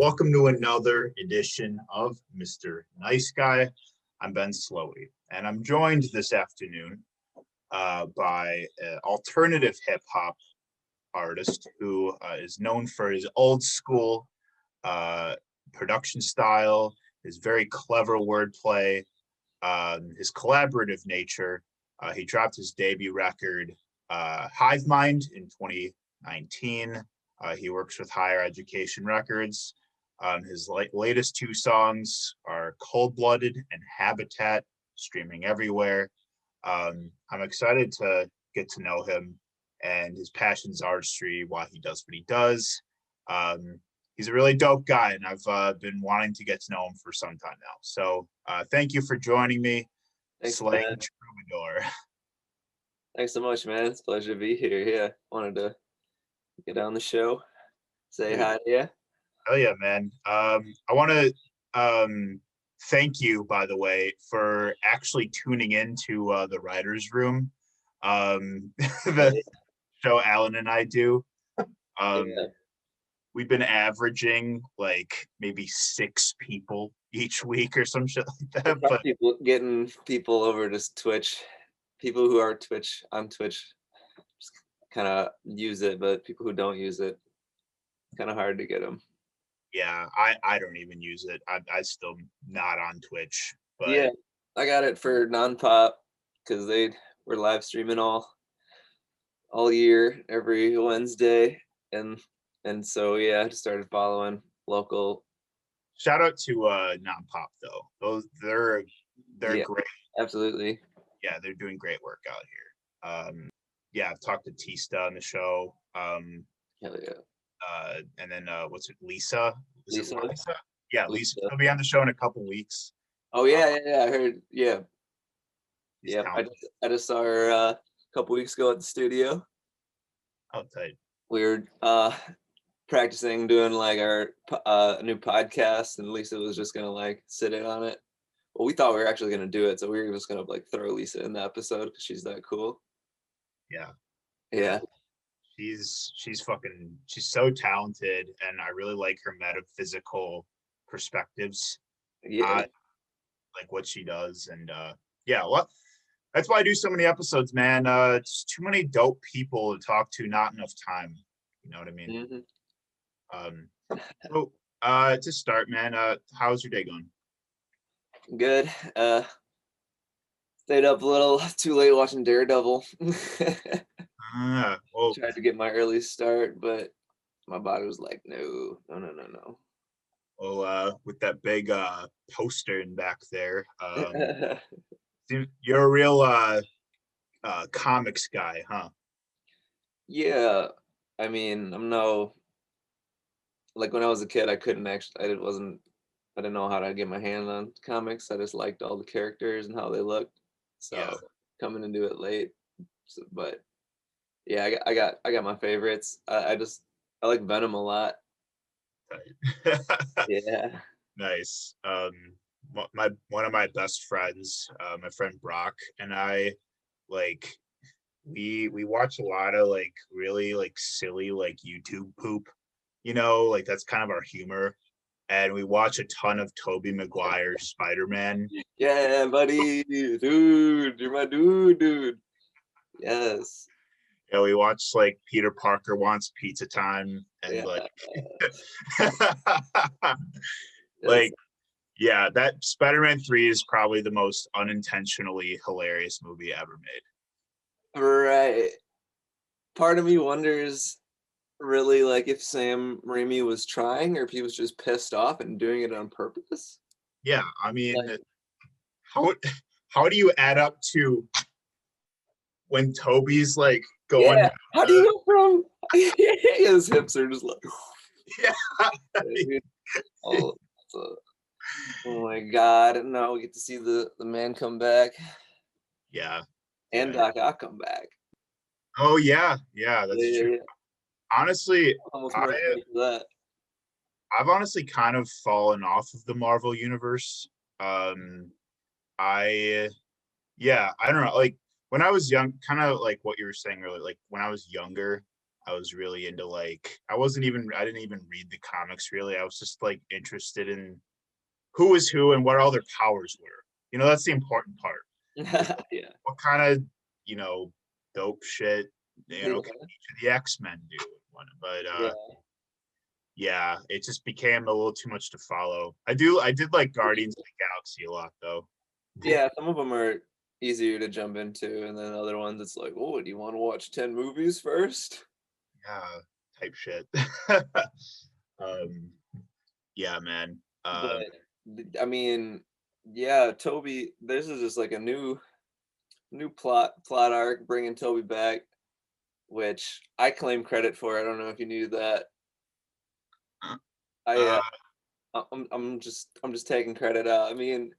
Welcome to another edition of Mr. Nice Guy. I'm Ben Slowey, and I'm joined this afternoon by an alternative hip hop artist who is known for his old school production style, his very clever wordplay, his collaborative nature. He dropped his debut record, Hive Mind, in 2019. He works with Higher Education Records. His latest two songs are Cold-Blooded and Habitat, streaming everywhere. I'm excited to get to know him and his passions, artistry, why he does what he does. He's a really dope guy, and I've been wanting to get to know him for some time now. So thank you for joining me. Thanks, Slay Troubadour. Thanks so much, man. It's a pleasure to be here. Yeah, wanted to get on the show, say hi to you. Oh yeah, man. I want to thank you, by the way, for actually tuning into the writer's room, the show Alan and I do. We've been averaging like maybe 6 people each week or some shit like that. But getting people over to Twitch, people who are on Twitch kind of use it, but people who don't use it, kind of hard to get them. Yeah, I don't even use it. I still not on Twitch. But yeah, I got it for non-pop because they were live streaming all year, every Wednesday, and so yeah, I just started following local. Shout out to non-pop though. Those they're great. Absolutely. Yeah, they're doing great work out here. Yeah, I've talked to Tista on the show. Hell yeah. And then what's it, Lisa? Lisa? Yeah, Lisa. She'll be on the show in a couple weeks. Oh yeah, yeah, I heard. Yeah, yeah. I just saw her a couple weeks ago at the studio. Oh, tight. We were practicing doing like our new podcast, and Lisa was just gonna like sit in on it. Well, we thought we were actually gonna do it, so we were just gonna like throw Lisa in the episode because she's that cool. Yeah. Yeah. She's so talented, and I really like her metaphysical perspectives. Yeah. Like what she does, and yeah, that's why I do so many episodes, man. It's too many dope people to talk to, not enough time. You know what I mean? Mm-hmm. So to start, man, how's your day going? Good. Stayed up a little too late watching Daredevil. Well, tried to get my early start, but my body was like, no. Well, with that big poster in back there, you're a real comics guy, huh? Yeah, I mean, I'm no, like when I was a kid, I didn't know how to get my hand on comics. I just liked all the characters and how they looked. So yeah. Coming into it late, but yeah, I got my favorites. I like Venom a lot. Right. Yeah. Nice. One of my best friends, my friend Brock, and I, like, we watch a lot of like really like silly like YouTube poop, you know, like that's kind of our humor. And we watch a ton of Tobey Maguire's Spider-Man. Yeah, buddy, dude, you're my dude. Yes. Yeah, we watch like Peter Parker Wants Pizza Time, and like, yeah, that Spider-Man 3 is probably the most unintentionally hilarious movie ever made. Right. Part of me wonders, really, like if Sam Raimi was trying, or if he was just pissed off and doing it on purpose. Yeah, I mean, like, how do you add up to when Toby's like going? Yeah. How do you go from his hips are just like? Yeah. Oh my God! And now we get to see the man come back. Yeah. And Doc Ock come back. Oh yeah, that's true. Yeah. Honestly, I've honestly kind of fallen off of the Marvel universe. I don't know. Like when I was young, kind of like what you were saying earlier, like when I was younger, I was really into, like, I didn't even read the comics really. I was just like interested in who is who and what all their powers were. You know, that's the important part. Yeah. What kind of, you know, dope shit, you know, can each of the X-Men do? But yeah, it just became a little too much to follow. I did like Guardians of the Galaxy a lot though. Yeah, some of them are easier to jump into, and then other ones it's like, oh, do you want to watch 10 movies first? Yeah, type shit. Yeah, man. But, I mean, yeah, Toby, this is just like a new plot arc, bringing Toby back, which I claim credit for. I don't know if you knew that. I'm just taking credit out. Me and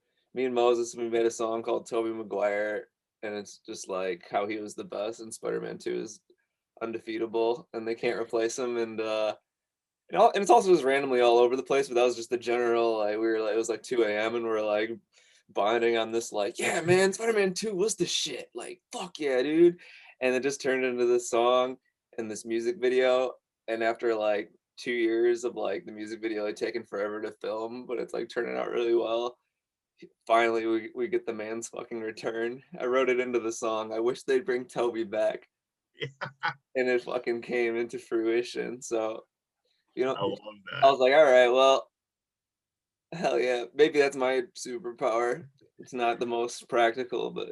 Moses, we made a song called Toby Maguire, and it's just like how he was the best and Spider-Man 2 is undefeatable and they can't replace him. And and it's also just randomly all over the place, but that was just the general, like, we were like, it was like 2 a.m. and we're like bonding on this, like, yeah, man, Spider-Man 2 was the shit. Like, fuck yeah, dude. And it just turned into this song and this music video. And after like 2 years of like the music video like taking forever to film, but it's like turning out really well. Finally, we get the man's fucking return. I wrote it into the song. I wish they'd bring Toby back. Yeah. And it fucking came into fruition. So, you know, I love that. I was like, all right, well, hell yeah. Maybe that's my superpower. It's not the most practical, but.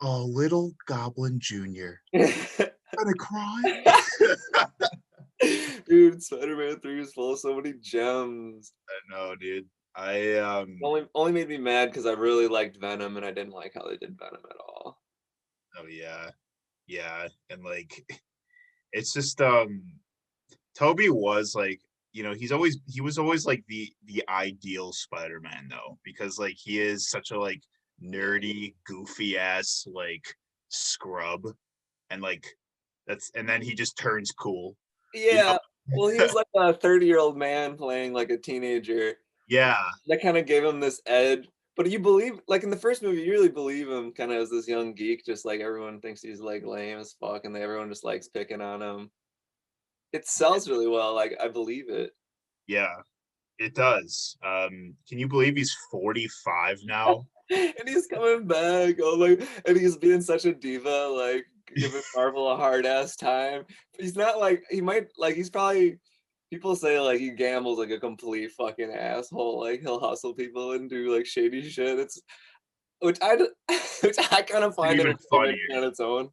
Oh, little Goblin Jr. Gonna cry. Dude, Spider-Man 3 is full of so many gems. I know, dude. I only made me mad because I really liked Venom and I didn't like how they did Venom at all. Oh yeah. Yeah. And like it's just Toby was like, you know, he was always like the ideal Spider-Man though, because like he is such a like nerdy, goofy ass like scrub, and like that's, and then he just turns cool. Yeah. You know? Well, he was like a 30-year-old man playing like a teenager. Yeah, that kind of gave him this edge. But you believe, like in the first movie, you really believe him kind of as this young geek, just like everyone thinks he's like lame as fuck and everyone just likes picking on him. It sells really well. Like, I believe it. Yeah, it does. Can you believe he's 45 now? And he's coming back. Oh my, and he's being such a diva, like giving Marvel a hard ass time. But he's not like, he might, like, he's probably, people say like he gambles like a complete fucking asshole. Like he'll hustle people and do like shady shit. It's which I kind of find it funny on its own.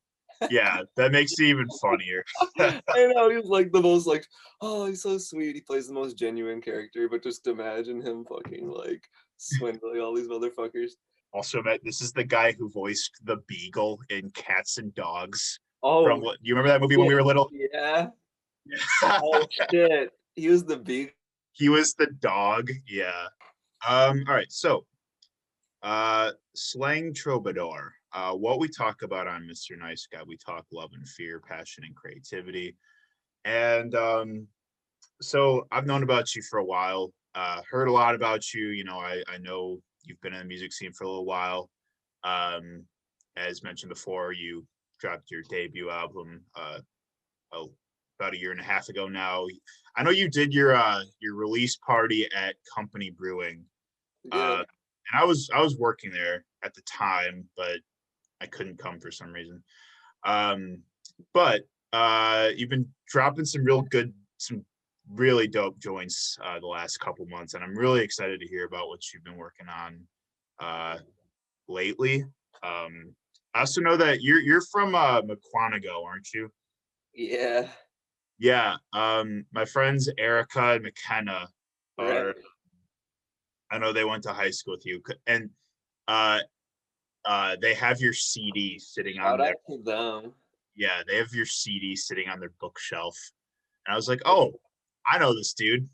Yeah, that makes it even funnier. I know, he's like the most like, oh, he's so sweet. He plays the most genuine character, but just imagine him fucking like swindling all these motherfuckers. Also, Matt, this is the guy who voiced the Beagle in Cats and Dogs. Oh, from, you remember that movie when we were little? Yeah. Oh shit, he was the beak, he was the dog. Yeah. All right, so Slay Troubadour, what we talk about on Mr. Nice Guy, we talk love and fear, passion and creativity. And so I've known about you for a while, heard a lot about you. You know, I know you've been in the music scene for a little while. As mentioned before, you dropped your debut album about a year and a half ago now. I know you did your release party at Company Brewing. Yeah. And I was working there at the time, but I couldn't come for some reason. But you've been dropping some really dope joints the last couple months, and I'm really excited to hear about what you've been working on lately. I also know that you're from McQuanago, aren't you? Yeah. Yeah, my friends Erica and McKenna are. Right. I know they went to high school with you, and they have your CD sitting on their. Shout out to them. Yeah, they have your CD sitting on their bookshelf, and I was like, "Oh, I know this dude."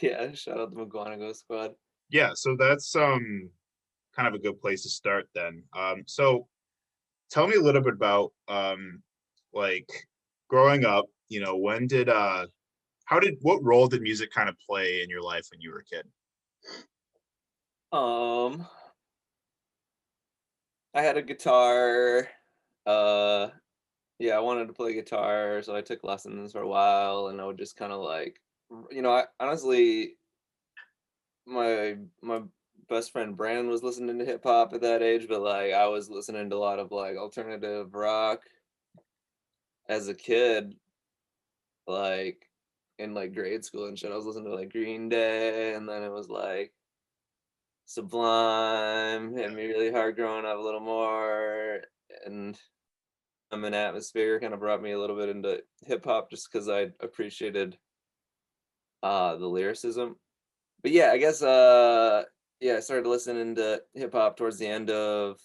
Yeah, shout out to McGonagall Squad. Yeah, so that's kind of a good place to start then. So tell me a little bit about like growing up. You know, when did what role did music kind of play in your life when you were a kid? I had a guitar yeah, I wanted to play guitar, so I took lessons for a while, and I would just kind of like, you know, I honestly, my best friend Brandon was listening to hip hop at that age, but like I was listening to a lot of like alternative rock as a kid, like in like grade school and shit. I was listening to like Green Day, and then it was like Sublime hit me really hard growing up a little more, and I'm an atmosphere kind of brought me a little bit into hip hop just because I appreciated the lyricism. But yeah, I guess I started listening to hip hop towards the end of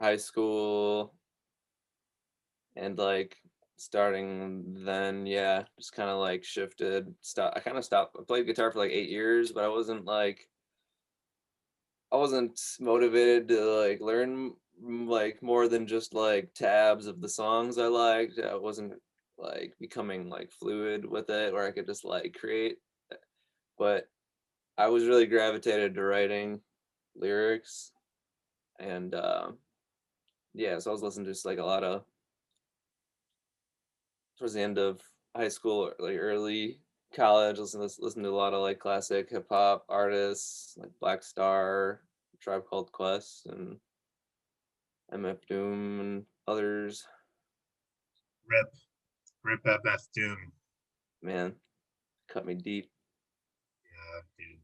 high school, and like starting then, yeah, just kind of like shifted. I played guitar for like 8 years, but I wasn't motivated to like learn like more than just like tabs of the songs I liked. I wasn't like becoming like fluid with it where I could just like create. But I was really gravitated to writing lyrics, and so I was listening to just like a lot of, towards the end of high school, or like early college, listened to a lot of like classic hip hop artists like Black Star, Tribe Called Quest, and MF Doom and others. Rip MF Doom. Man, cut me deep.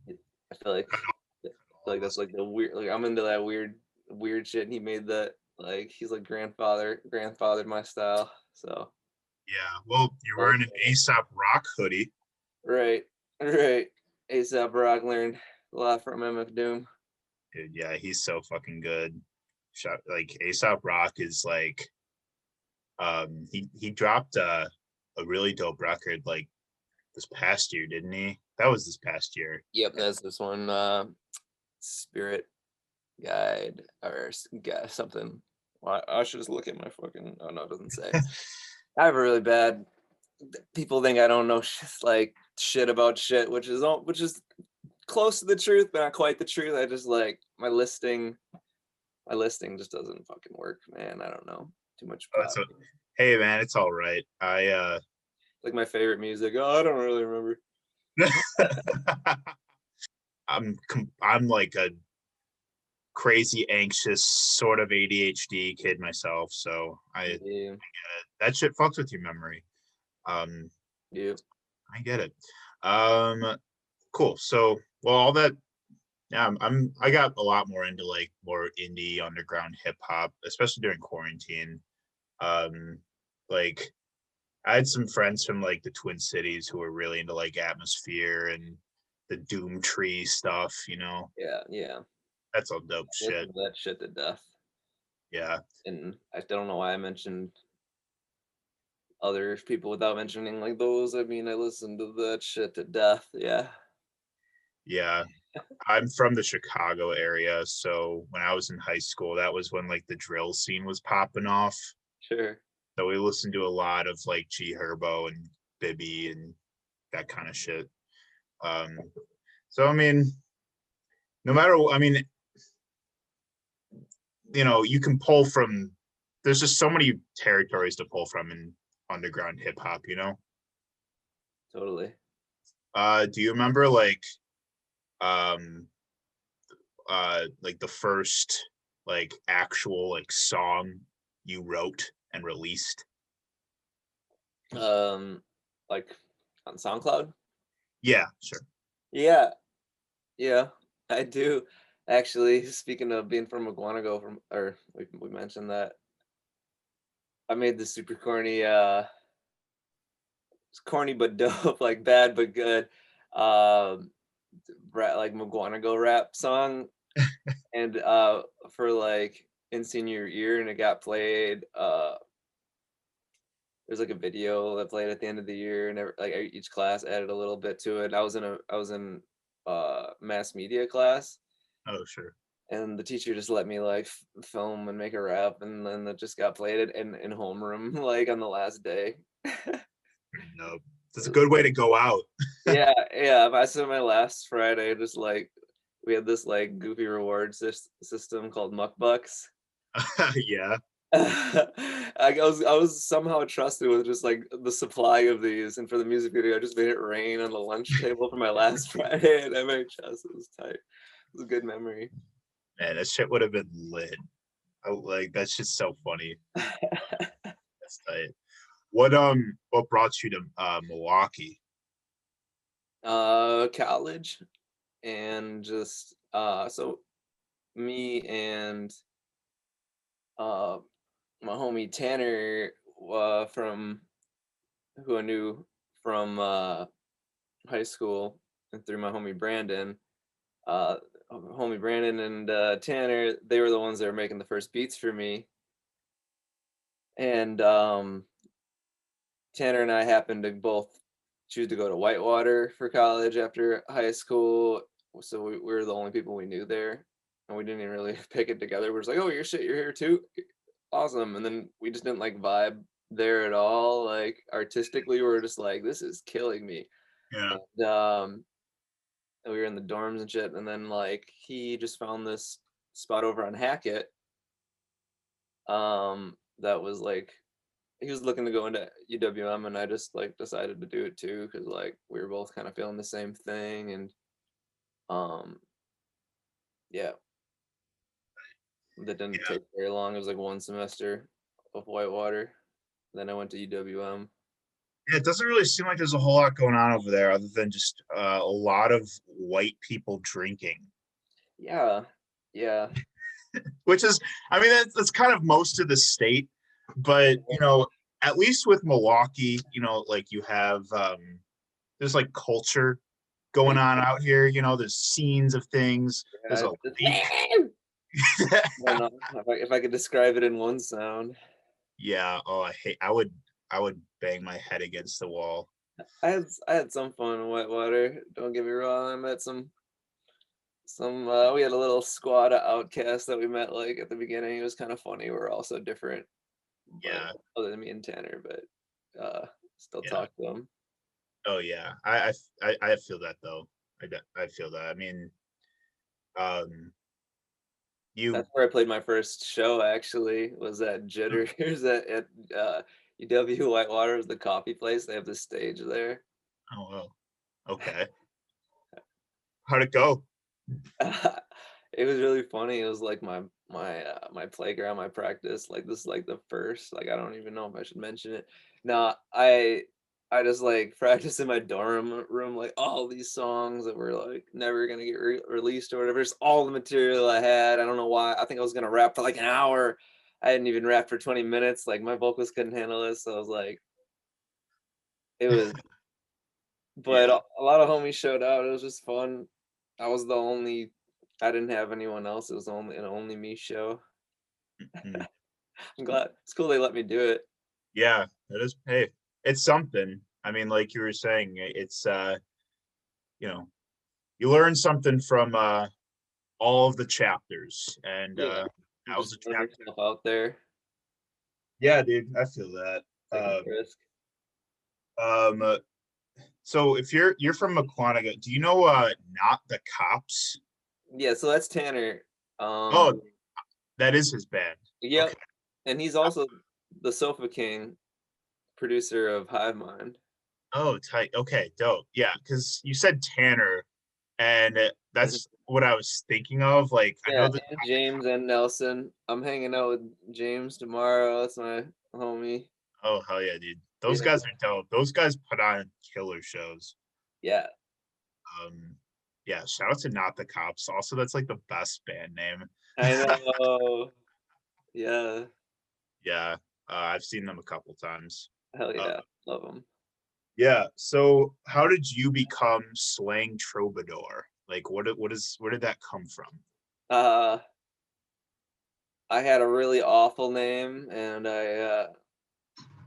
Dude. I feel like that's like the weird, like I'm into that weird shit, and he made that, like he's like grandfathered my style. So yeah, well, you're wearing an Aesop Rock hoodie. Right. Aesop Rock learned a lot from MF Doom. Dude, yeah, he's so fucking good. Like Aesop Rock is like, he dropped a really dope record like this past year, didn't he? That was this past year. Yep, that's this one. Spirit Guide or something. Well, I should just look at my fucking. Oh no, it doesn't say. I have a really bad. People think I don't know shit about shit, which is close to the truth, but not quite the truth. I just like my listing just doesn't fucking work, man. I don't know too much. Hey, man, it's all right. I like my favorite music. Oh, I don't really remember. I'm like a crazy anxious sort of ADHD kid myself, so I get it. That shit fucks with your memory. Yeah, I get it. Cool. So, well, all that. Yeah, I got a lot more into like more indie underground hip hop, especially during quarantine. Like, I had some friends from like the Twin Cities who were really into like atmosphere and the Doomtree stuff, you know? Yeah. That's all dope shit. That shit to death. Yeah. And I don't know why I mentioned other people without mentioning like those. I mean, I listened to that shit to death. Yeah. Yeah. I'm from the Chicago area. So when I was in high school, that was when like the drill scene was popping off. Sure. So we listened to a lot of like G Herbo and Bibby and that kind of shit. So I mean, no matter what, I mean, you know, you can pull from. There's just so many territories to pull from in underground hip hop, you know. Totally. Do you remember like the first like actual like song you wrote and released? Like on SoundCloud? Yeah, sure. Yeah, I do. Actually, speaking of being from Ogonago, we mentioned that, I made this super corny, it's corny but dope, like bad but good, like Ogonago rap song, and for like in senior year, and it got played. There's like a video that played at the end of the year, and like each class added a little bit to it. I was in mass media class. Oh sure. And the teacher just let me like film and make a rap, and then that just got played in homeroom like on the last day. No, that's a good way to go out. yeah. I said my last Friday, just like. We had this like goofy reward system called Muckbucks. Yeah. I was somehow trusted with just like the supply of these, and for the music video, I just made it rain on the lunch table for my last Friday at MHS. It was tight. It was a good memory. Man, that shit would have been lit. Like that's just so funny. That's tight. What brought you to Milwaukee? College, and just so me and my homie Tanner, who I knew from high school and through my homie Brandon, and Tanner, they were the ones that were making the first beats for me. And Tanner and I happened to both choose to go to Whitewater for college after high school. So we were the only people we knew there. And we didn't even really pick it together. We're just like, oh, you're here too? Awesome. And then we just didn't like vibe there at all. Like artistically, we were just like, this is killing me. Yeah. And we were in the dorms and shit. And then like, he just found this spot over on Hackett. That was like, he was looking to go into UWM, and I just like decided to do it too. Cause like, we were both kind of feeling the same thing. And yeah. That didn't take very long. It was like one semester of Whitewater. Then I went to UWM. Yeah, it doesn't really seem like there's a whole lot going on over there other than just a lot of white people drinking. Yeah, yeah. Which is, I mean, that's kind of most of the state. But, you know, at least with Milwaukee, you know, like you have, there's like culture going on out here. You know, there's scenes of things. Yeah, there's a if I could describe it in one sound. Yeah. Oh, I would bang my head against the wall. I had some fun in Whitewater, don't get me wrong. I met some we had a little squad of outcasts that we met like at the beginning. It was kind of funny. We were all so different. Yeah. Other than me and Tanner, but still talk to them. Oh yeah. I feel that though. I feel that. I mean, that's where I played my first show, actually, was at Jitter. Here's at UW Whitewater, was the coffee place. They have the stage there. Oh, well. Okay. How'd it go? It was really funny. It was like my playground, my practice. Like this is like the first. Like I don't even know if I should mention it. No, I just like practiced in my dorm room, like all these songs that were like never gonna get released or whatever. It's all the material I had. I don't know why. I think I was gonna rap for like an hour. I didn't even rap for 20 minutes. Like my vocals couldn't handle this. So I was like, it was, but a lot of homies showed out. It was just fun. I didn't have anyone else. It was only me show. Mm-hmm. I'm glad. It's cool they let me do it. Yeah, it is. Hey. It's something. I mean, like you were saying, it's, you know, you learn something from all of the chapters. And that was a chapter out there. Yeah, dude, I feel that. So if you're from Mequonaga, do you know Not the Cops? Yeah, so that's Tanner. Oh, that is his band. Yep. Okay. And he's also the Sofa King, producer of Hive Mind. Oh, tight. Okay, dope. Yeah, because you said Tanner, and that's what I was thinking of. Like, yeah, I know James and Nelson. I'm hanging out with James tomorrow. That's my homie. Oh, hell yeah, dude. Those guys are dope. Those guys put on killer shows. Yeah. Yeah, shout out to Not the Cops. Also, that's like the best band name. I know. Yeah. Yeah. I've seen them a couple times. Hell yeah, love them. Yeah. So, how did you become Slay Troubadour? Like, where did that come from? I had a really awful name, and I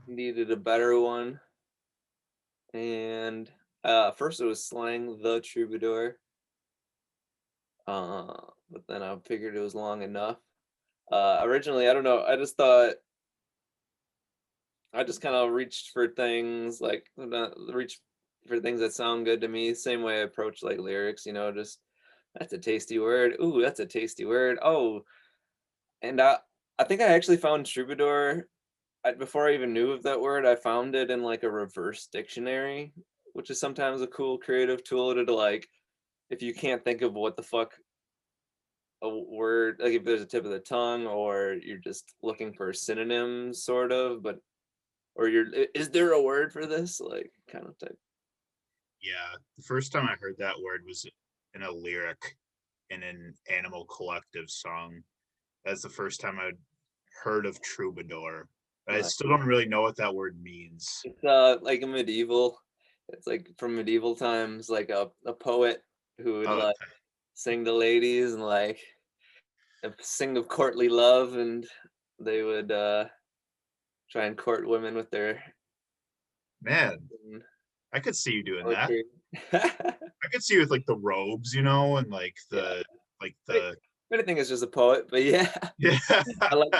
needed a better one. And first, it was Slay the Troubadour. But then I figured it was long enough. Originally, I don't know. I just kind of reached for things that sound good to me. Same way I approach like lyrics, you know, just that's a tasty word. Ooh, that's a tasty word. Oh, and I think I actually found troubadour, before I even knew of that word, I found it in like a reverse dictionary, which is sometimes a cool creative tool to like, if you can't think of what the fuck a word, like if there's a tip of the tongue or you're just looking for synonyms sort of, but, or you're, is there a word for this? Like kind of type. Yeah, the first time I heard that word was in a lyric in an Animal Collective song. That's the first time I'd heard of troubadour. But I still don't really know what that word means. It's like a medieval, it's like from medieval times, like a poet who would like sing to ladies and like sing of courtly love, and they would try and court women with their I could see you doing that. I could see you with like the robes, you know, and like the like the anything is just a poet, but yeah. I like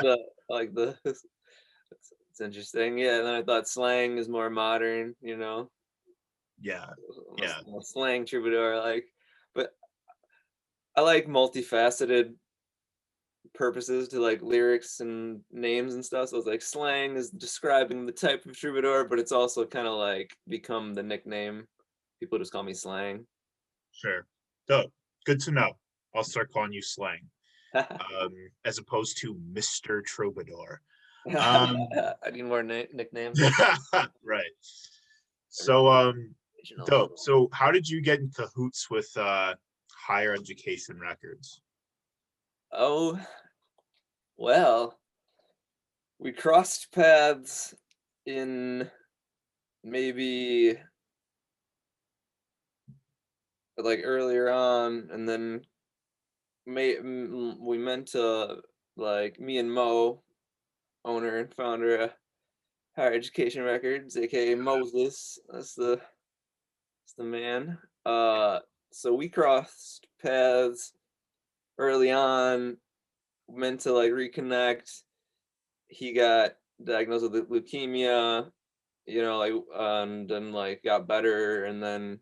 the it's interesting. Yeah, and then I thought slang is more modern, you know. Yeah. Slang troubadour, like, but I like multifaceted purposes to like lyrics and names and stuff. So it's like slang is describing the type of troubadour, but it's also kind of like become the nickname. People just call me slang. Sure. So good to know. I'll start calling you slang, as opposed to Mr. Troubadour. I need more nicknames. Right. So, dope. So how did you get in cahoots with Higher Education Records? Oh, well, we crossed paths in maybe like earlier on, and then we meant to, like, me and Mo, owner and founder of Higher Education Records, aka Moses, that's the man. So we crossed paths early on, meant to like reconnect. He got diagnosed with leukemia, you know, like, and then like got better, and then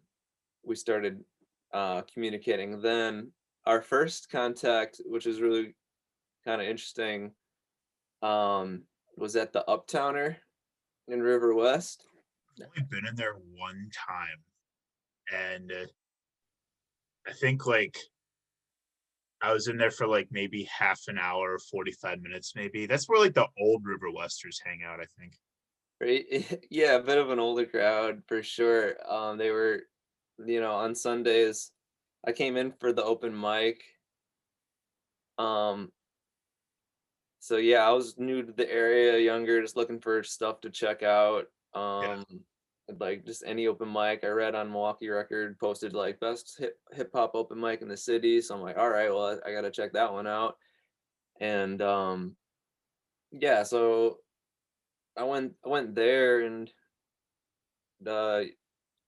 we started communicating. Then our first contact, which is really kind of interesting, was at the Uptowner in River West. I've only been in there one time, and I think like I was in there for like maybe half an hour or 45 minutes maybe. That's where like the old River Westers hang out, I think. Right? Yeah, a bit of an older crowd for sure. They were, you know, on Sundays. I came in for the open mic. So yeah, I was new to the area, younger, just looking for stuff to check out. Like just any open mic. I read on Milwaukee Record posted like best hip hop open mic in the city. So I'm like, all right, well, I gotta check that one out. And yeah, so I went there, and I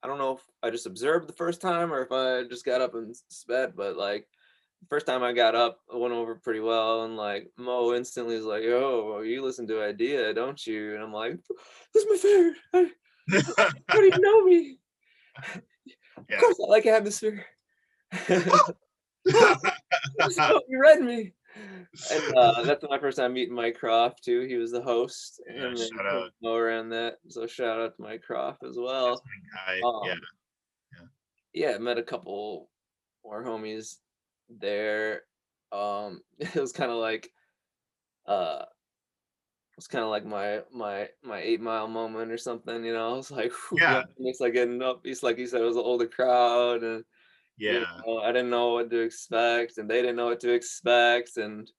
don't know if I just observed the first time or if I just got up and sped, but like first time I got up, it went over pretty well, and like Mo instantly was like, "Oh, you listen to Idea, don't you?" And I'm like, "This is my favorite. How do you know me?" Yeah. Of course, I like Atmosphere. So you read me, and that's my first time meeting Mike Croft too. He was the host. Yeah, and shout out Mo around that. So shout out to Mike Croft as well. Yeah, met a couple more homies there. It was kind of like my 8 Mile moment or something, you know. I was like, yeah, it's like getting up, it's like you said, it was an older crowd, and yeah, you know, I didn't know what to expect, and they didn't know what to expect. And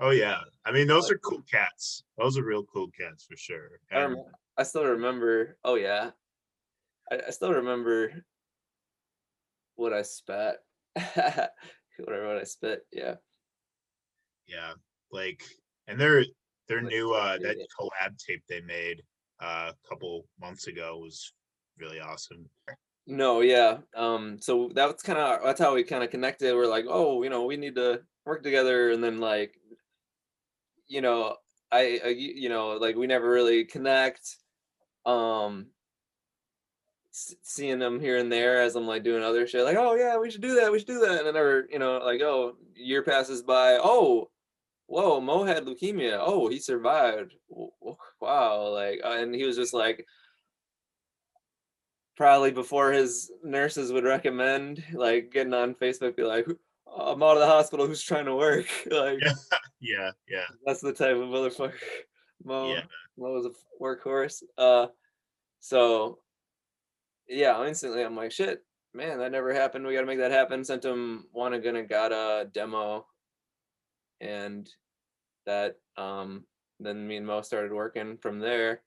oh yeah, I mean, those are cool cats. Those are real cool cats for sure. And I still remember I still remember what I spat. Whatever I spit. Yeah like, and their new that collab tape they made a couple months ago was really awesome. So that's how we kind of connected. We're like, oh, you know, we need to work together. And then like, you know, I you know, like we never really connect. Seeing them here and there as I'm like doing other shit, like, oh yeah, we should do that, and I never, you know, like, oh, year passes by, oh, whoa, Mo had leukemia. Oh, he survived. Wow. Like, and he was just like, probably before his nurses would recommend, like, getting on Facebook, be like, I'm out of the hospital, who's trying to work? Like, yeah. That's the type of motherfucker. Mo was a workhorse. So, yeah, instantly I'm like, shit, man, that never happened. We got to make that happen. Sent him Wanna Gonna Gotta demo. And that, then me and Mo started working from there.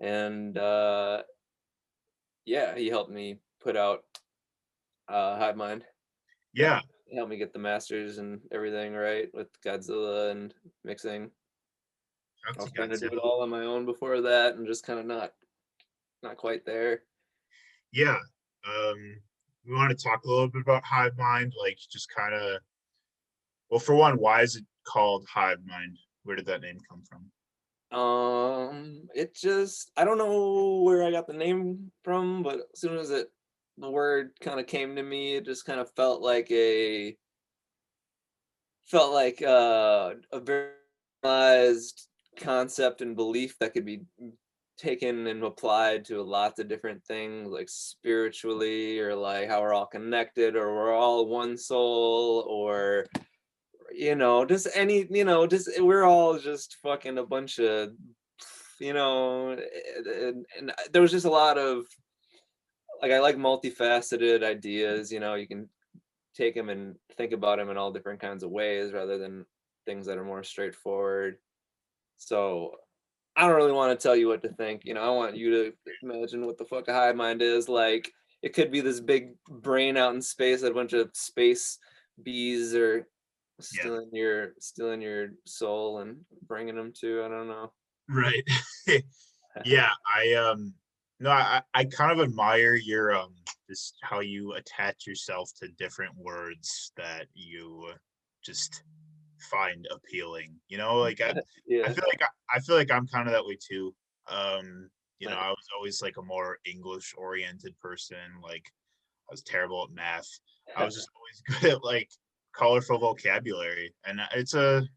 And, yeah, he helped me put out Hive Mind. Yeah. He helped me get the masters and everything right with Godzilla and mixing. I was trying to do it all on my own before that and just kind of not quite there. Yeah. We want to talk a little bit about Hive Mind, like just kind of, well, for one, why is it called Hive Mind? Where did that name come from? It just, I don't know where I got the name from, but as soon as the word kind of came to me, it just kind of felt like a very realized concept and belief that could be taken and applied to lots of different things, like spiritually, or like how we're all connected, or we're all one soul, or we're all just fucking a bunch of, and there was just a lot of, like, I like multifaceted ideas, you can take them and think about them in all different kinds of ways rather than things that are more straightforward. So I don't really want to tell you what to think. I want you to imagine what the fuck a hive mind is. Like, it could be this big brain out in space, a bunch of space bees are still in your soul and bringing them to, I don't know, right? Yeah. I kind of admire your just how you attach yourself to different words that you just find appealing, like I feel like I'm kind of that way too. I was always like a more English oriented person. Like, I was terrible at math. I was just always good at like colorful vocabulary, and it's kind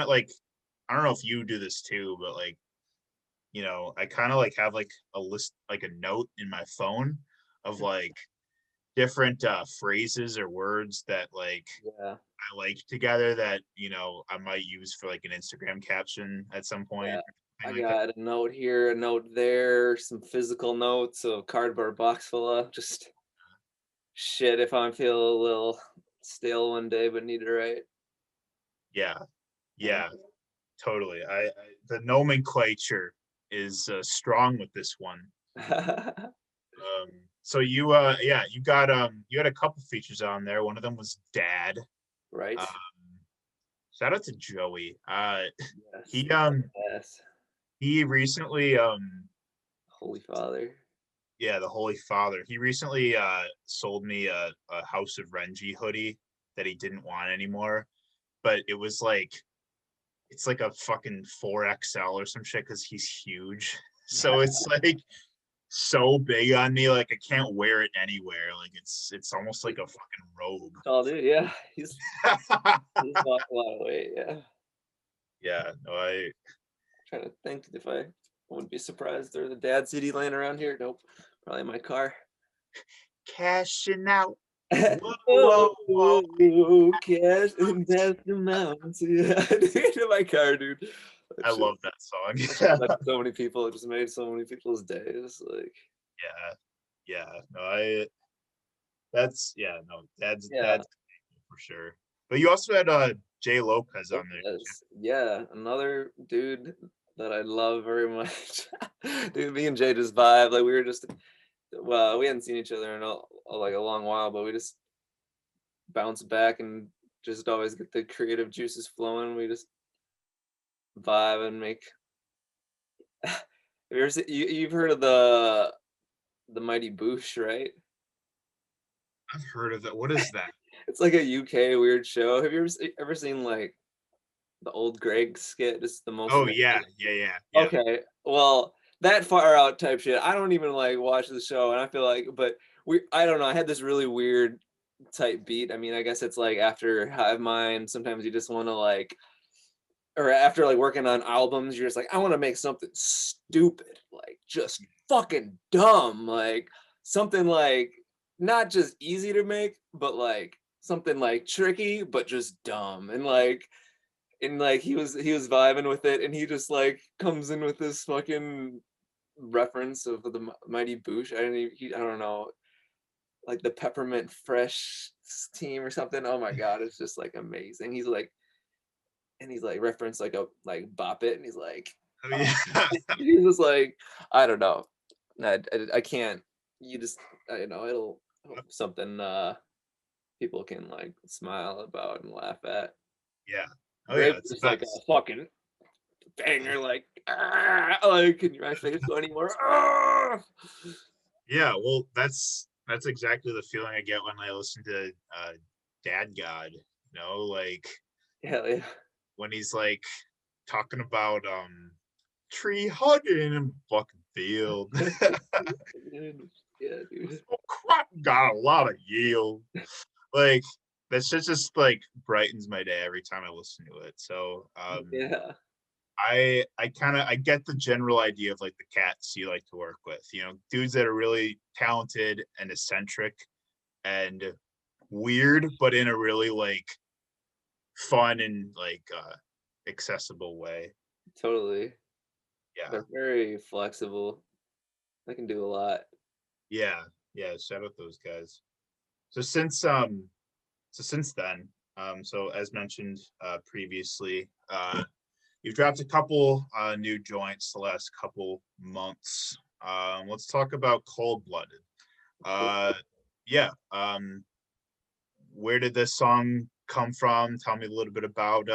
of like, I don't know if you do this too, but like, I kind of like have like a list, like a note in my phone of like different phrases or words that like I like together that I might use for like an Instagram caption at some point. I got a note here, a note there, some physical notes of cardboard box full of just shit if I feel a little stale one day but need to write. Yeah Totally. I the nomenclature is strong with this one. So you you got you had a couple features on there. One of them was Dad, right? Shout out to Joey. He recently Holy Father. Yeah, the Holy Father. He recently sold me a House of Renji hoodie that he didn't want anymore, but it was like, it's like a fucking 4XL or some shit because he's huge. So it's like so big on me, like I can't wear it anywhere. Like it's almost like a fucking robe. Oh, dude, yeah, he's lost a lot of weight. Yeah. No, I'm trying to think if I wouldn't be surprised there's a Dad CD laying around here. Nope, probably in my car. Cashing out. Whoa. Cashing out. Yeah, in my car, dude. I love that song. So many people. It just made so many people's days. Like, yeah. No, Dad's for sure. But you also had Jay Lopez on there. Yeah, another dude that I love very much. Dude, me and Jay just vibe. Like, we were just, well, we hadn't seen each other in a long while, but we just bounce back and just always get the creative juices flowing. We just vibe and make. You've heard of the Mighty Boosh, right? I've heard of that. What is that? It's like a UK weird show. Have you ever seen like the old Greg skit? Just the most. Oh yeah. Okay, well, that far out type shit. I don't even like watch the show, and I feel like, but I don't know. I had this really weird type beat. I mean, I guess it's like after Hive Mind, sometimes you just want to like, or after like working on albums, you're just like, I want to make something stupid, like just fucking dumb, like something like not just easy to make, but like something like tricky, but just dumb. And like he was vibing with it, and he just like comes in with this fucking reference of the Mighty Boosh. I don't know, like the Peppermint Fresh team or something. Oh my God, it's just like amazing. He's like reference like a like Bop It, and he's like, oh yeah. He's just like, I don't know, I can't. You just, you know, it'll something people can like smile about and laugh at. Yeah. Oh yeah, it's like a fucking banger. Like, like, can you actually go anymore? Argh! Yeah, well, that's exactly the feeling I get when I listen to Dad God. You know, like, yeah, when he's like talking about tree hugging and fucking field. Yeah, dude. Oh, crap, got a lot of yield. Like, that's just like brightens my day every time I listen to it. So yeah, I get the general idea of like the cats you like to work with, you know, dudes that are really talented and eccentric and weird, but in a really like fun and like accessible way. Totally. Yeah, they're very flexible. They can do a lot. Yeah. Shout out those guys. So as mentioned previously, you've dropped a couple new joints the last couple months. Let's talk about Cold-Blooded. Where did this song come from? Tell me a little bit about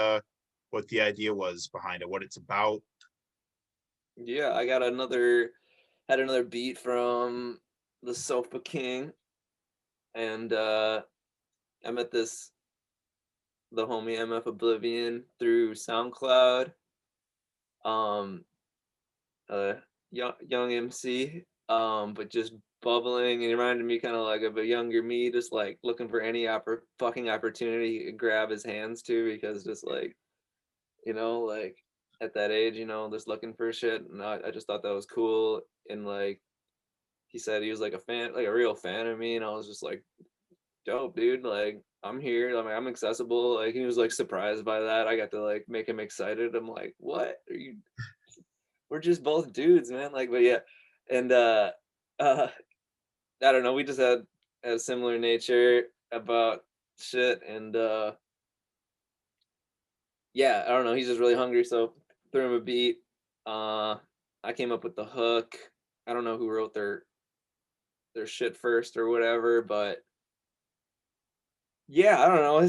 what the idea was behind it, what it's about. Yeah, I got another beat from the Sofa King, and I met the homie MF Oblivion through SoundCloud. Young MC, but just bubbling, and it reminded me kind of like of a younger me, just like looking for any fucking opportunity he could grab his hands to, because just like, you know, like at that age, you know, just looking for shit. And I just thought that was cool. And like he said, he was like a fan, like a real fan of me, and I was just like, dope, dude, like I'm here, like I'm accessible. Like he was like surprised by that. I got to like make him excited. I'm like, what are you? We're just both dudes, man. Like, but yeah. And I don't know, we just had a similar nature about shit, and yeah, I don't know, he's just really hungry, so threw him a beat. I came up with the hook. I don't know who wrote their shit first or whatever, but yeah, I don't know.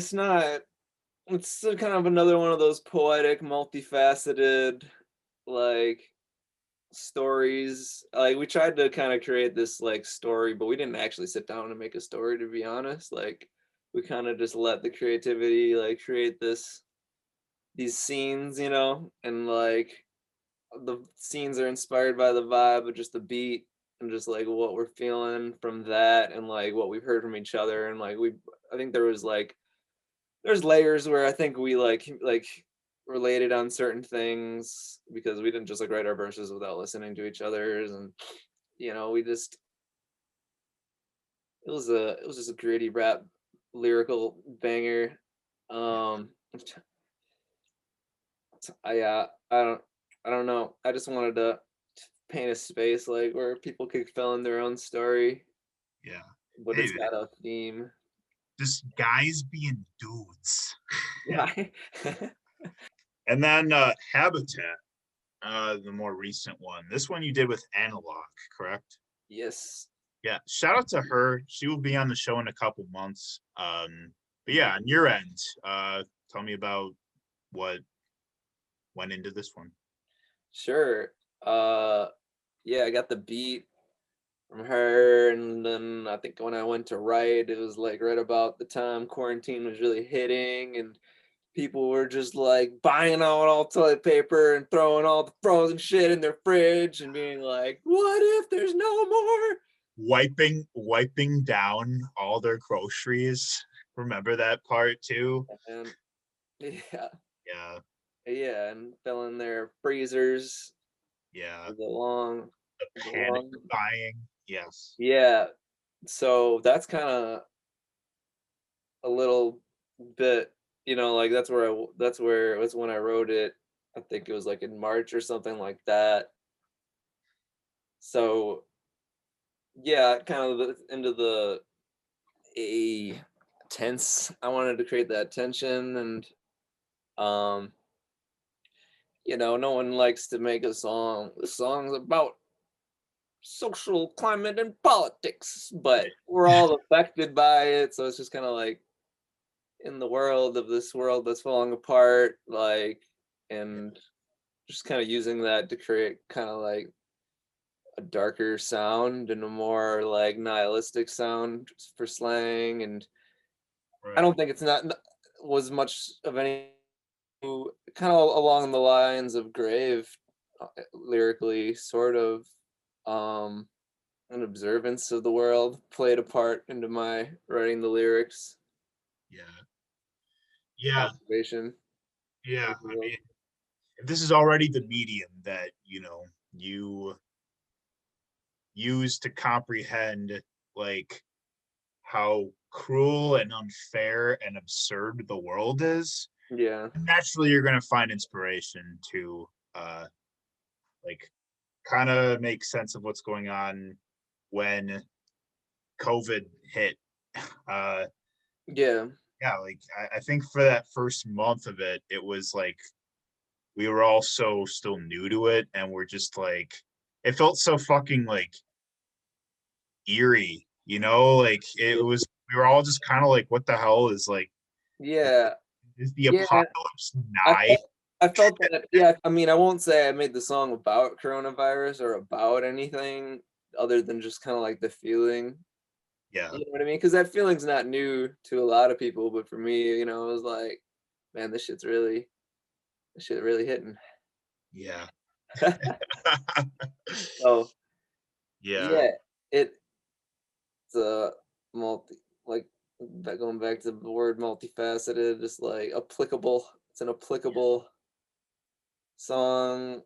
It's kind of another one of those poetic, multifaceted, like stories. Like we tried to kind of create this like story, but we didn't actually sit down and make a story, to be honest. Like we kind of just let the creativity like create these scenes, you know, and like the scenes are inspired by the vibe of just the beat and just like what we're feeling from that, and like what we've heard from each other. And like I think there's layers where I think we like related on certain things, because we didn't just like write our verses without listening to each other's. And, you know, it was just a gritty rap lyrical banger. I don't know. I just wanted to paint a space like where people could fill in their own story. Yeah. But hey, it's got a theme. Just guys being dudes. Yeah. And then Habitat, the more recent one. This one you did with Analog, correct? Yes. Yeah. Shout out to her. She will be on the show in a couple months. But yeah, on your end, tell me about what went into this one. Sure. I got the beat from her, and then I think when I went to write, it was like right about the time quarantine was really hitting, and people were just like buying out all toilet paper and throwing all the frozen shit in their fridge and being like, what if there's no more? wiping down all their groceries. Remember that part too? Yeah, and filling their freezers. Yeah. The panic buying. Yes. Yeah. So that's kind of a little bit, you know, like that's where it was when I wrote it. I think it was like in March or something like that. So yeah, kind of into the tense. I wanted to create that tension, and you know, no one likes to make a song. The song's about social climate and politics, but we're all affected by it. So it's just kind of like, in the world of this world that's falling apart, like, and just kind of using that to create kind of like a darker sound and a more like nihilistic sound for slang. And right. I don't think it's not was much of any kind of along the lines of Grave lyrically, sort of an observance of the world played a part into my writing the lyrics. Yeah. Observation. Yeah. I mean, this is already the medium that, you know, you use to comprehend like how cruel and unfair and absurd the world is. Yeah. Naturally, you're going to find inspiration to like kind of make sense of what's going on when COVID hit. Yeah, like I think for that first month of it, it was like we were all so still new to it, and we're just like, it felt so fucking like eerie, you know? Like it was, we were all just kind of like, what the hell is like? Yeah. Is the apocalypse nigh? I felt that. Yeah, I mean, I won't say I made the song about coronavirus or about anything other than just kind of like the feeling. Yeah, you know what I mean? Because that feeling's not new to a lot of people, but for me, you know, it was like, man, this shit's really hitting. Yeah. So yeah, it's a multi, like going back to the word multifaceted, just like applicable. It's an applicable song.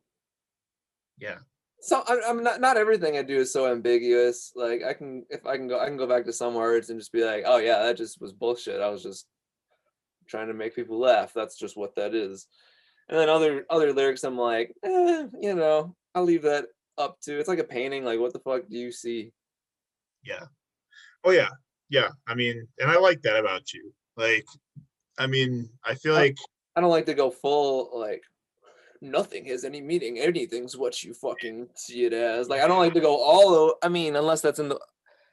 Yeah. So I'm not everything I do is so ambiguous. Like I can go back to some words and just be like, oh yeah, that just was bullshit. I was just trying to make people laugh. That's just what that is. And then other lyrics, I'm like, you know, I'll leave that up to. It's like a painting. Like, what the fuck do you see? Yeah. Oh yeah, yeah. I mean, and I like that about you. Like, I mean, I feel like I don't like to go full like. Nothing has any meaning. Anything's what you fucking see it as. Like I don't like to go all over. I mean, unless that's in the.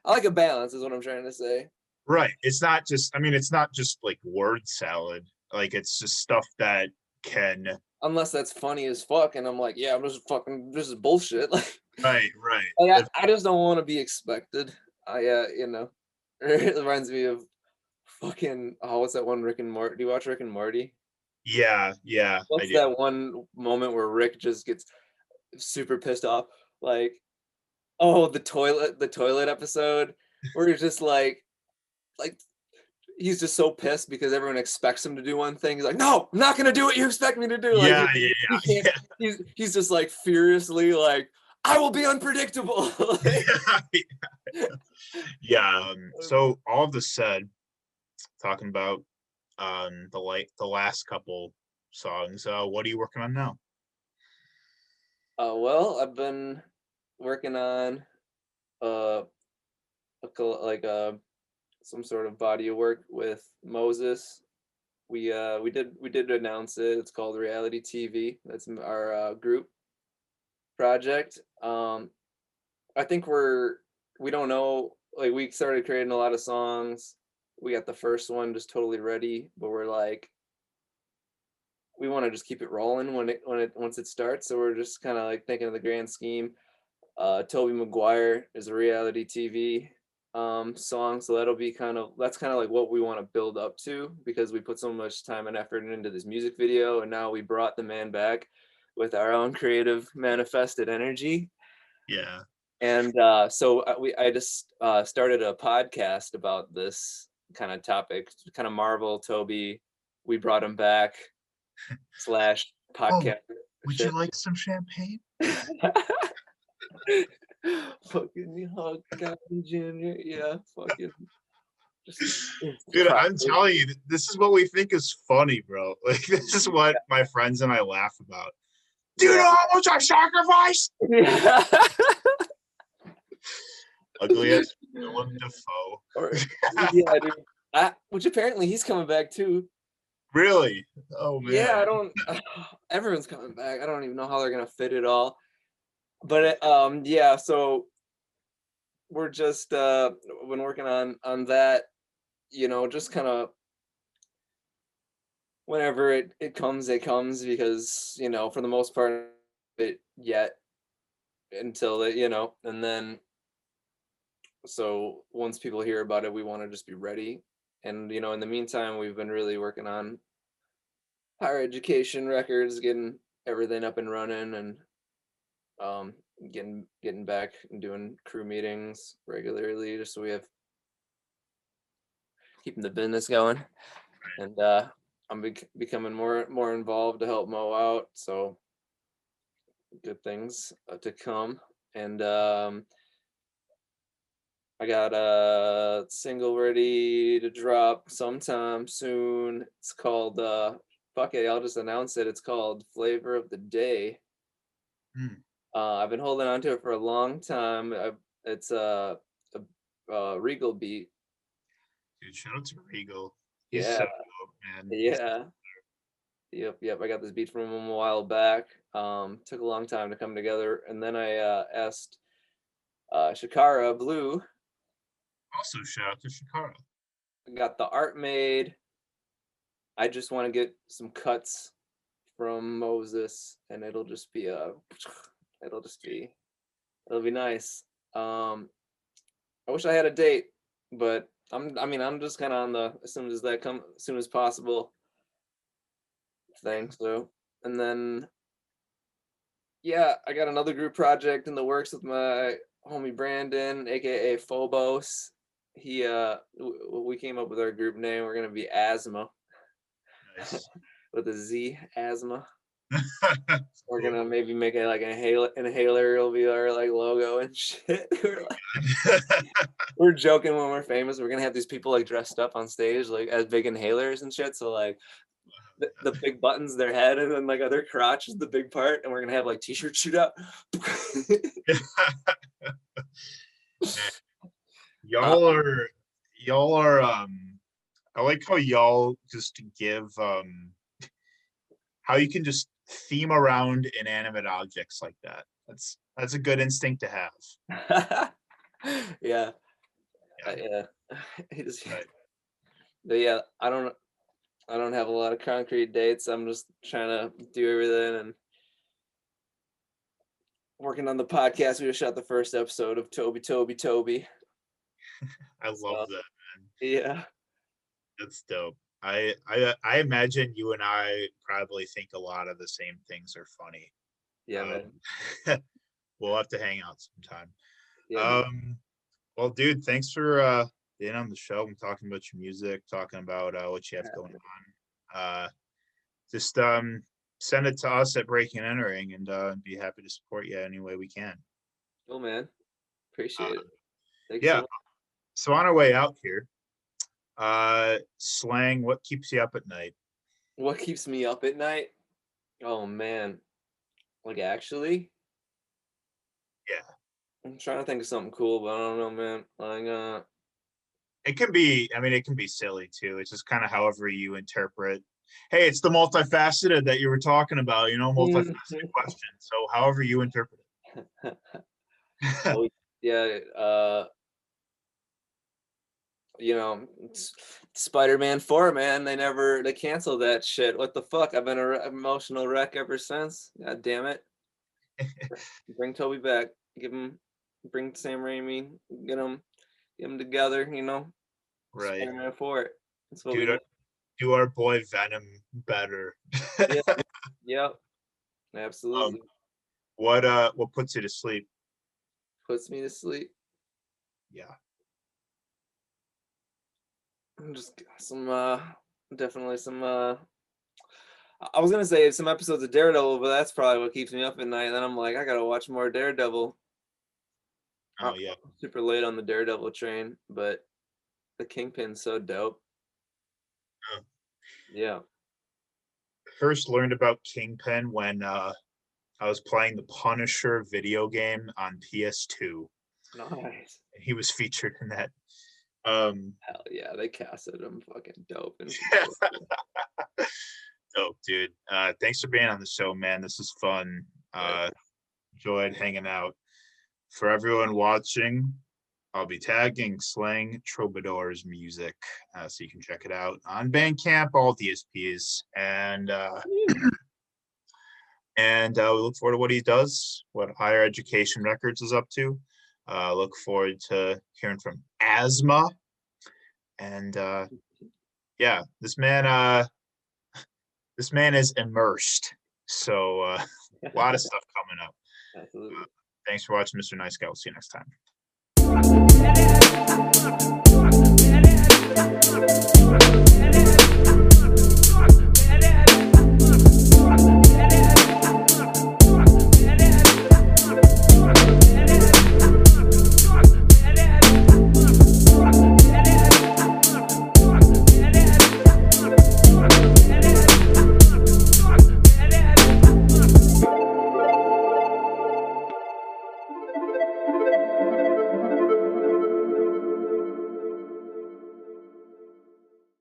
I like a balance, is what I'm trying to say. Right. It's not just. I mean, it's not just like word salad. Like it's just stuff that can. Unless that's funny as fuck, and I'm like, yeah, I'm just fucking. This is bullshit. Like. Right. Like, I just don't want to be expected. You know, it reminds me of fucking. Oh, what's that one? Rick and Morty. Do you watch Rick and Morty? Yeah. What's that one moment where Rick just gets super pissed off? Like, oh, the toilet episode where he's just like he's just so pissed because everyone expects him to do one thing. He's like, no, I'm not gonna do what you expect me to do. Like, he's just like furiously like, I will be unpredictable. So all of this said, talking about the last couple songs, what are you working on now? Well, I've been working on some sort of body of work with Moses. We did announce it. It's called Reality TV. That's our group project. I think we don't know, like we started creating a lot of songs. We got the first one just totally ready, but we're like, we want to just keep it rolling once it starts. So we're just kind of like thinking of the grand scheme. Toby Maguire is a reality TV song, so that's kind of like what we want to build up to, because we put so much time and effort into this music video, and now we brought the man back with our own creative manifested energy. Yeah. And so I just started a podcast about this kind of topic, kind of Marvel, Toby, we brought him back / podcast. Oh, would you like some champagne? Fucking hug, Captain Junior. Yeah, fucking. Dude, I'm telling you, this is what we think is funny, bro. Like, this is what my friends and I laugh about. Do you know how much I sacrificed? Yeah. Ugly as Willem Dafoe. Or, yeah, dude. Which apparently he's coming back too. Really? Oh man. Yeah, everyone's coming back. I don't even know how they're gonna fit it all. But yeah, so we're just been working on that, you know, just kind of whenever it comes, because, you know, for the most part it yet until it, you know, and then so once people hear about it, we want to just be ready. And, you know, in the meantime, we've been really working on Higher Education Records, getting everything up and running, and getting back and doing crew meetings regularly, just so we have keeping the business going. And I'm becoming more involved to help Mo out. So good things to come. And I got a single ready to drop sometime soon. It's called, fuck it, I'll just announce it. It's called Flavor of the Day. Mm. I've been holding on to it for a long time. It's a Regal beat. Dude, shout out to Regal. He's so dope, man. Yeah. Yep. I got this beat from him a while back. Took a long time to come together. And then I asked Shakara Blue. Also, shout out to Shakara. I got the art made. I just want to get some cuts from Moses, and it'll be nice. I wish I had a date, but I'm just kind of on the as soon as possible thing. So, and then, yeah, I got another group project in the works with my homie Brandon, aka Phobos. He we came up with our group name. We're gonna be Asthma. Nice. With a Z, Asthma. We're gonna maybe make it like an inhaler. It'll be our like logo and shit. We're joking when we're famous. We're gonna have these people like dressed up on stage like as big inhalers and shit. So like the big buttons, their head, and then like other crotch is the big part. And we're gonna have like t-shirts shoot out. Y'all are. I like how y'all just give how you can just theme around inanimate objects like that. That's a good instinct to have. Yeah. Right. But yeah, I don't have a lot of concrete dates. I'm just trying to do everything and working on the podcast. We just shot the first episode of Toby. I love that, man. Yeah. That's dope. I imagine you and I probably think a lot of the same things are funny. Yeah, man. We'll have to hang out sometime. Yeah, well, dude, thanks for being on the show and talking about your music, talking about what you have going on. Just send it to us at Breaking and Entering, and be happy to support you any way we can. Cool, man. Appreciate it. Thanks so much. So on our way out here, slang, what keeps you up at night? What keeps me up at night? Oh man, like actually, yeah, I'm trying to think of something cool, but I don't know, man. Like it can be silly too. It's just kind of however you interpret. Hey, it's the multifaceted that you were talking about, you know, multifaceted question. So however you interpret it. Oh, yeah. You know, Spider-Man 4, man, they canceled that shit. What the fuck? I've been an emotional wreck ever since. God damn it. Bring Toby back. Bring Sam Raimi. Get them together, you know. Right. Spider-Man 4. That's what we do our boy Venom better. Yep. Absolutely. What puts you to sleep? puts me to sleep. Yeah. Just some, definitely some, I was going to say some episodes of Daredevil, but that's probably what keeps me up at night. And then I'm like, I got to watch more Daredevil. Oh, yeah. I'm super late on the Daredevil train, but the Kingpin's so dope. Oh. Yeah. First learned about Kingpin when I was playing the Punisher video game on PS2. Nice. He was featured in that. Hell yeah, they casted him fucking dope. And yeah. Dope, dude. Thanks for being on the show, man. This is fun. Enjoyed hanging out. For everyone watching, I'll be tagging Slay Troubadour's music, so you can check it out on Bandcamp, all DSPs, and we look forward to what he does, what Higher Education Records is up to. Look forward to hearing from Asthma, and yeah, this man is immersed. So a lot of stuff coming up. Absolutely. Thanks for watching, Mr. Nice Guy. We'll see you next time. I'm